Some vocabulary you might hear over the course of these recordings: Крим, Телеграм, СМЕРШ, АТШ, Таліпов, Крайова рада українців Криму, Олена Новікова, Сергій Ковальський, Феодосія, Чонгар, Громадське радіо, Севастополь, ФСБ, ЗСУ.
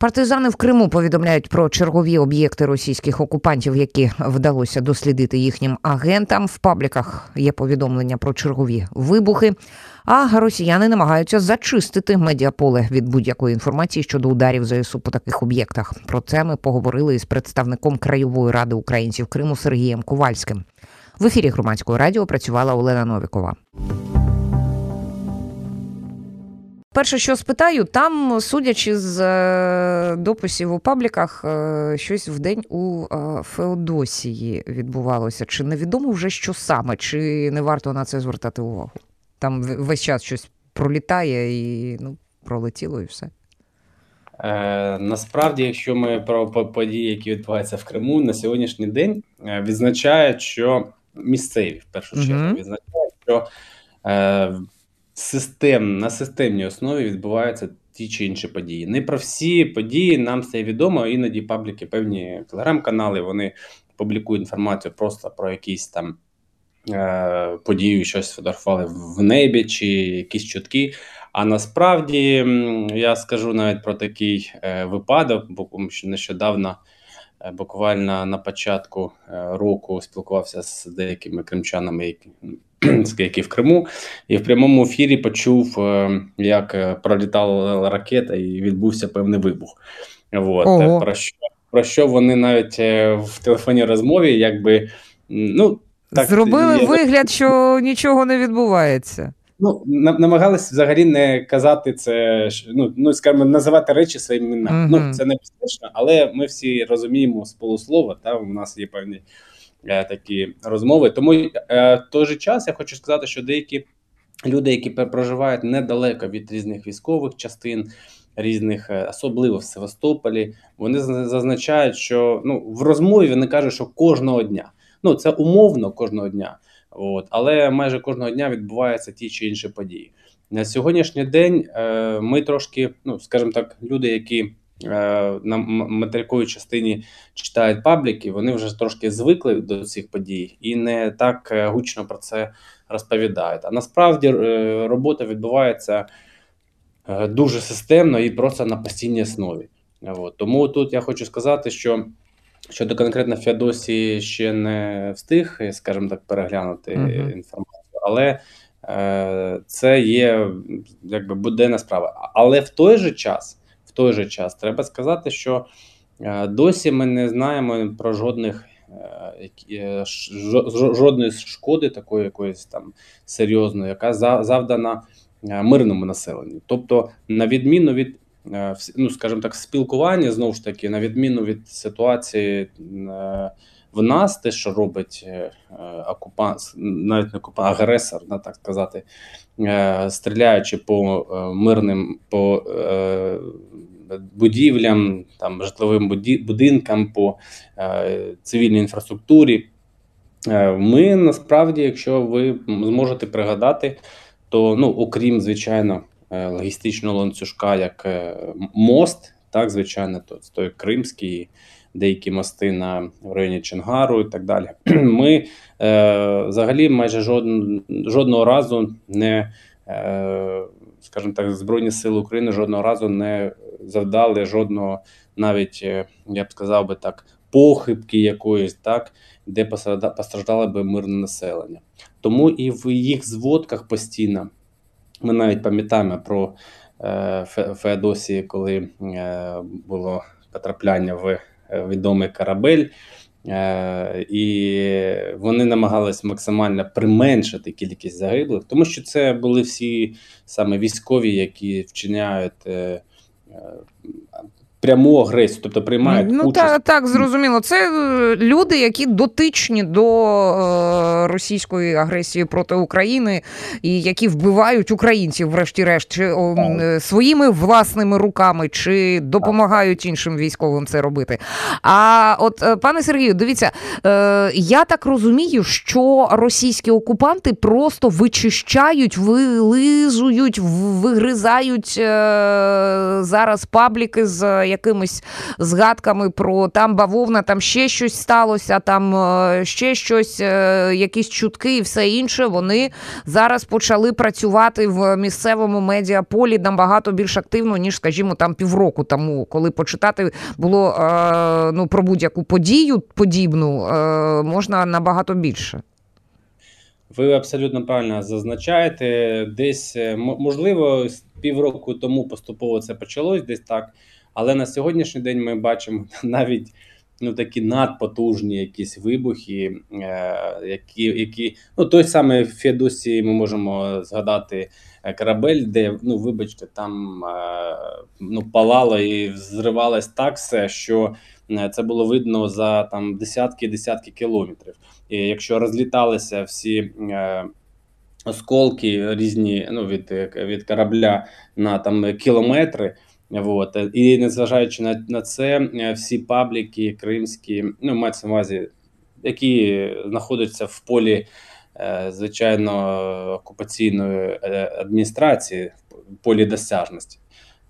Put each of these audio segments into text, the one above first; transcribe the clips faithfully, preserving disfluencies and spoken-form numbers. Партизани в Криму повідомляють про чергові об'єкти російських окупантів, які вдалося дослідити їхнім агентам. В пабліках є повідомлення про чергові вибухи, а росіяни намагаються зачистити медіаполе від будь-якої інформації щодо ударів ЗСУ по таких об'єктах. Про це ми поговорили із представником Крайової ради українців Криму Сергієм Ковальським. В ефірі Громадського радіо працювала Олена Новікова. Перше, що спитаю, там, судячи з дописів у пабліках, щось в день у Феодосії відбувалося. Чи невідомо вже, що саме? Чи не варто на це звертати увагу? Там весь час щось пролітає і ну, пролетіло і все. Е, насправді, якщо ми про події, які відбуваються в Криму, на сьогоднішній день відзначають, що місцеві, в першу чергу, mm-hmm. відзначають, що е, Систем, на системній основі відбуваються ті чи інші події. Не про всі події нам це відомо, іноді пабліки, певні телеграм-канали, вони публікують інформацію просто про якісь там е- подію, щось фотографували в небі чи якісь чутки. А насправді, я скажу навіть про такий е- випадок, бо нещодавно, е- буквально на початку е- року спілкувався з деякими кримчанами, які... який в Криму, і в прямому ефірі почув, як пролітала ракета і відбувся певний вибух. От, про що, про що вони навіть в телефонній розмові якби, ну, так, зробили я... вигляд, що нічого не відбувається. Ну, намагалися взагалі не казати це, ну, ну скажімо, називати речі своїми іменами. Угу. Ну, це небезпечно, але ми всі розуміємо з полуслова, та у нас є певні такі розмови. Тому е, в той же час я хочу сказати, що деякі люди, які проживають недалеко від різних військових частин, різних, особливо в Севастополі, вони зазначають, що ну, в розмові вони кажуть, що кожного дня. Ну, це умовно кожного дня, от, але майже кожного дня відбуваються ті чи інші події. На сьогоднішній день е, ми трошки, ну, скажімо так, люди, які на материковій частині читають пабліки, вони вже трошки звикли до цих подій і не так гучно про це розповідають. А насправді робота відбувається дуже системно і просто на постійній основі. От. Тому тут я хочу сказати, що щодо конкретно Феодосії ще не встиг, скажімо так, переглянути mm-hmm. інформацію, але е, це є якби буденна справа. Але в той же час В той же час треба сказати, що е, досі ми не знаємо про жодних е, ж, жодної шкоди такої якоїсь там серйозної, яка за, завдана е, мирному населенню. Тобто, на відміну від е, ну, скажімо так, спілкування, знову ж таки, на відміну від ситуації е, в нас, те, що робить е, окупант, навіть не окупант, агресор, да, так сказати, е, стріляючи по е, мирним по е, будівлям, там, житловим будинкам, по е, цивільній інфраструктурі. Е, ми, насправді, якщо ви зможете пригадати, то, ну, окрім, звичайно, е, логістичного ланцюжка, як е, мост, так, звичайно, то, той кримський, деякі мости на в районі Чонгару і так далі. Ми е, взагалі майже жодного, жодного разу не, е, скажімо так, Збройні Сили України жодного разу не завдали жодного, навіть, я б сказав би так, похибки якоїсь, так, де постраждало би мирне населення. Тому і в їх зводках постійно, ми навіть пам'ятаємо про е, Феодосії, коли е, було потрапляння в відомий корабель, е- і вони намагались максимально применшити кількість загиблих, тому що це були всі саме військові, які вчиняють е- пряму агресію, тобто приймають ну, участь. Так, так, зрозуміло. Це люди, які дотичні до російської агресії проти України і які вбивають українців, врешті-решт, чи своїми власними руками, чи допомагають іншим військовим це робити. А от, пане Сергію, дивіться, я так розумію, що російські окупанти просто вичищають, вилизують, вигризають зараз пабліки з якимись згадками про там бавовна, там ще щось сталося, там ще щось, якісь чутки і все інше, вони зараз почали працювати в місцевому медіаполі набагато більш активно, ніж, скажімо, там півроку тому, коли почитати було ну, про будь-яку подію подібну, можна набагато більше. Ви абсолютно правильно зазначаєте. Десь, можливо, півроку тому поступово це почалось, десь так, але на сьогоднішній день ми бачимо навіть ну, такі надпотужні якісь вибухи, які, які ну, той самий Феодосії ми можемо згадати корабель, де, ну, вибачте, там ну, палало і зривалось так все, що це було видно за там десятки-десятки кілометрів. І якщо розліталися всі е, осколки різні ну, від, від корабля на там кілометри, вот, і незважаючи на, на це, всі пабліки кримські, ну, мається на увазі, які знаходяться в полі е, звичайно окупаційної адміністрації, в полі досяжності,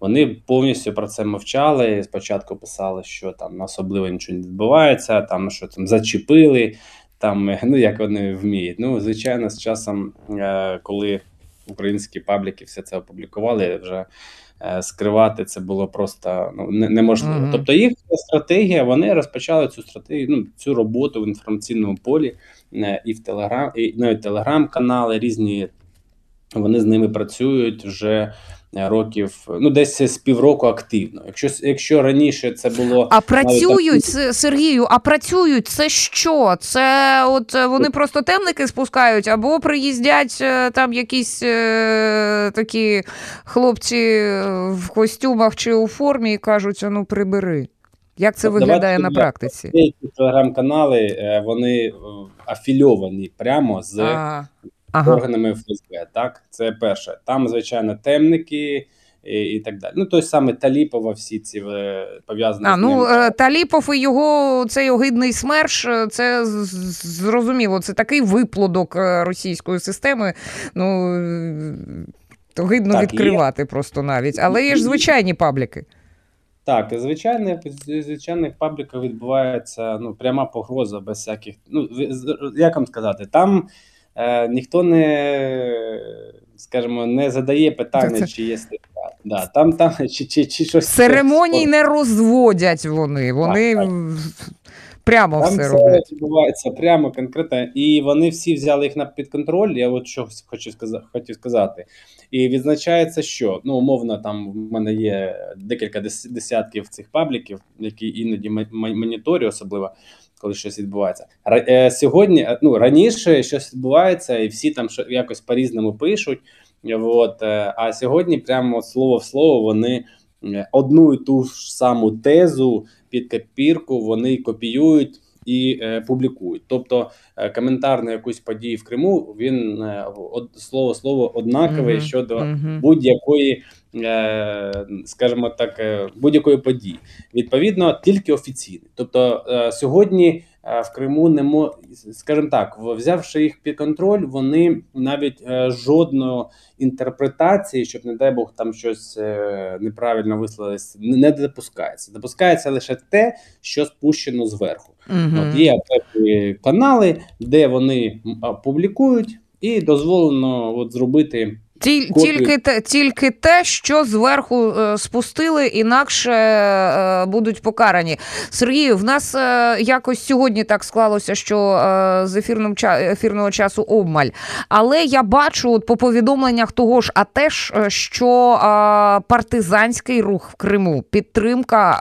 вони повністю про це мовчали. Спочатку писали, що там особливо нічого не відбувається, там що там зачепили, там ну як вони вміють. Ну звичайно, з часом, коли українські пабліки все це опублікували, вже скривати це було просто ну неможливо. Mm-hmm. Тобто їх стратегія, вони розпочали цю стратегію, ну цю роботу в інформаційному полі і в телеграм, і навіть телеграм-канали різні. Вони з ними працюють вже років, ну десь з півроку активно. Якщо якщо раніше це було... А працюють, так... Сергію, а працюють, це що? Це от вони просто темники спускають, або приїздять там якісь е, такі хлопці в костюмах чи у формі і кажуть, ну прибери. Як це Давайте виглядає на практиці? Ці телеграм-канали, вони афільовані прямо з... А. Ага. Органами ФСБ, так? Це перше. Там, звичайно, темники і, і так далі. Ну, той саме Таліпова, всі ці пов'язані а, з ним. Ну, Таліпов і його цей огидний СМЕРШ, це зрозуміло, це такий виплодок російської системи, ну, огидно так, відкривати є. Просто навіть. Але є ж звичайні пабліки. Так, і звичайних, звичайних пабліках відбувається, ну, пряма погроза без всяких, ну, як вам сказати, там ніхто не, скажімо, не задає питання, чи є стаття. Да, там, там, чи, чи, чи щось... Церемоній не розводять вони. Вони так, так. прямо там все роблять. Там відбувається прямо, конкретно. І вони всі взяли їх на підконтроль. Я от що хочу сказати, хочу сказати. І відзначається, що, ну, умовно, там в мене є декілька десятків цих пабліків, які іноді моніторю особливо, коли щось відбувається. Сьогодні, ну, раніше щось відбувається, і всі там якось по-різному пишуть, от, а сьогодні прямо слово в слово вони одну і ту ж саму тезу під копірку вони копіюють і е, публікують. Тобто е, коментар на якусь подію в Криму, він е, од, слово-слово однаковий mm-hmm. щодо mm-hmm. будь-якої, е, скажімо так, е, будь-якої події. Відповідно, тільки офіційний. Тобто е, сьогодні е, в Криму, не мо... скажімо так, взявши їх під контроль, вони навіть е, жодної інтерпретації, щоб, не дай Бог, там щось е, неправильно висловилося, не допускається. Допускається лише те, що спущено зверху. Mm-hmm. От є такі канали, де вони публікують, і дозволено от зробити Тіль, тільки, те, тільки те, що зверху е, спустили, інакше е, будуть покарані. Сергію, в нас е, якось сьогодні так склалося, що е, з ефірним, ефірного часу обмаль. Але я бачу от, по повідомленнях того ж АТШ, що е, партизанський рух в Криму, підтримка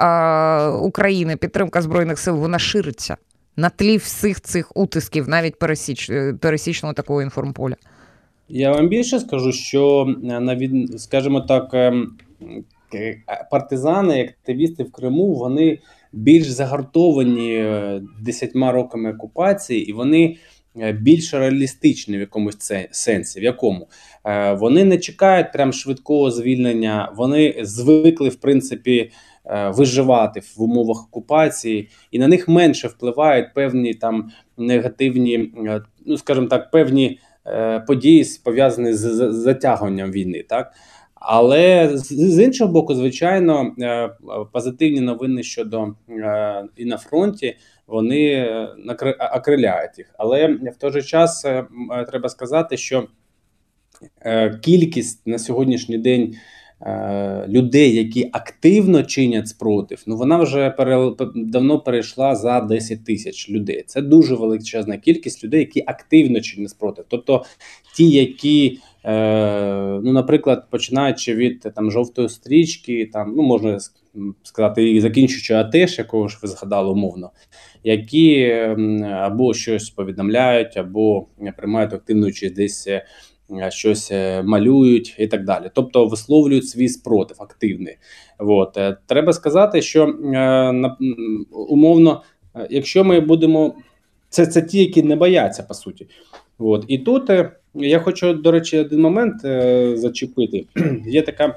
е, України, підтримка Збройних сил, вона шириться на тлі всіх цих утисків, навіть пересіч, пересічного такого інформполя. Я вам більше скажу, що, скажімо так, партизани, активісти в Криму, вони більш загартовані десятьма роками окупації, і вони більш реалістичні в якомусь сенсі. В якому? Вони не чекають прям швидкого звільнення, вони звикли, в принципі, виживати в умовах окупації, і на них менше впливають певні там негативні, ну, скажімо так, певні події, пов'язані з затягуванням війни, так? Але з іншого боку, звичайно, позитивні новини щодо і на фронті, вони окриляють їх. Але в той же час треба сказати, що кількість на сьогоднішній день людей, які активно чинять спротив, ну вона вже пере... давно перейшла за десять тисяч людей. Це дуже величезна кількість людей, які активно чинять спротив. Тобто ті, які, е... ну, наприклад, починаючи від там жовтої стрічки, там, ну, можна сказати, і закінчуючи А Те Ш, якого ж ви згадали умовно, які або щось повідомляють, або приймають активну участь десь, щось малюють і так далі. Тобто висловлюють свій спротив активний. От. Треба сказати, що е, умовно, якщо ми будемо... Це, це ті, які не бояться, по суті. От. І тут е, я хочу, до речі, один момент е, зачепити. Є така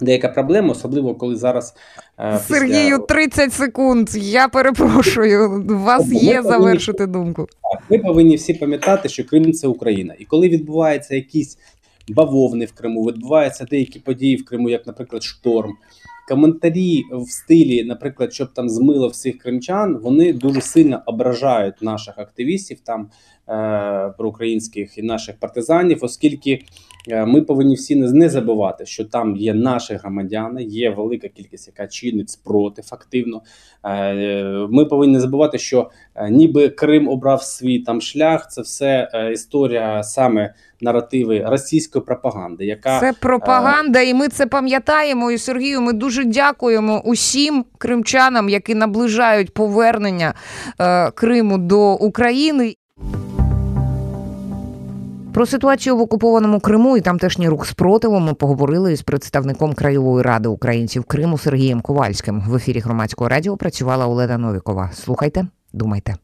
деяка проблема, особливо коли зараз... Е, Сергію, після... тридцять секунд, я перепрошую, у вас ми є повинні... завершити думку. Ми повинні всі пам'ятати, що Крим – це Україна. І коли відбуваються якісь бавовни в Криму, відбуваються деякі події в Криму, як, наприклад, шторм, коментарі в стилі, наприклад, щоб там змило всіх кримчан, вони дуже сильно ображають наших активістів там, е- проукраїнських і наших партизанів, оскільки ми повинні всі не забувати, що там є наші громадяни, є велика кількість, яка чинить спротив активно. Ми повинні не забувати, що ніби Крим обрав свій там шлях, це все історія, саме наративи російської пропаганди. Яка... Це пропаганда, і ми це пам'ятаємо. І, Сергію, ми дуже дякуємо усім кримчанам, які наближають повернення Криму до України. Про ситуацію в окупованому Криму і тамтешній рух спротиву ми поговорили із представником Краєвої ради українців Криму Сергієм Ковальським. В ефірі Громадського радіо працювала Олена Новікова. Слухайте, думайте.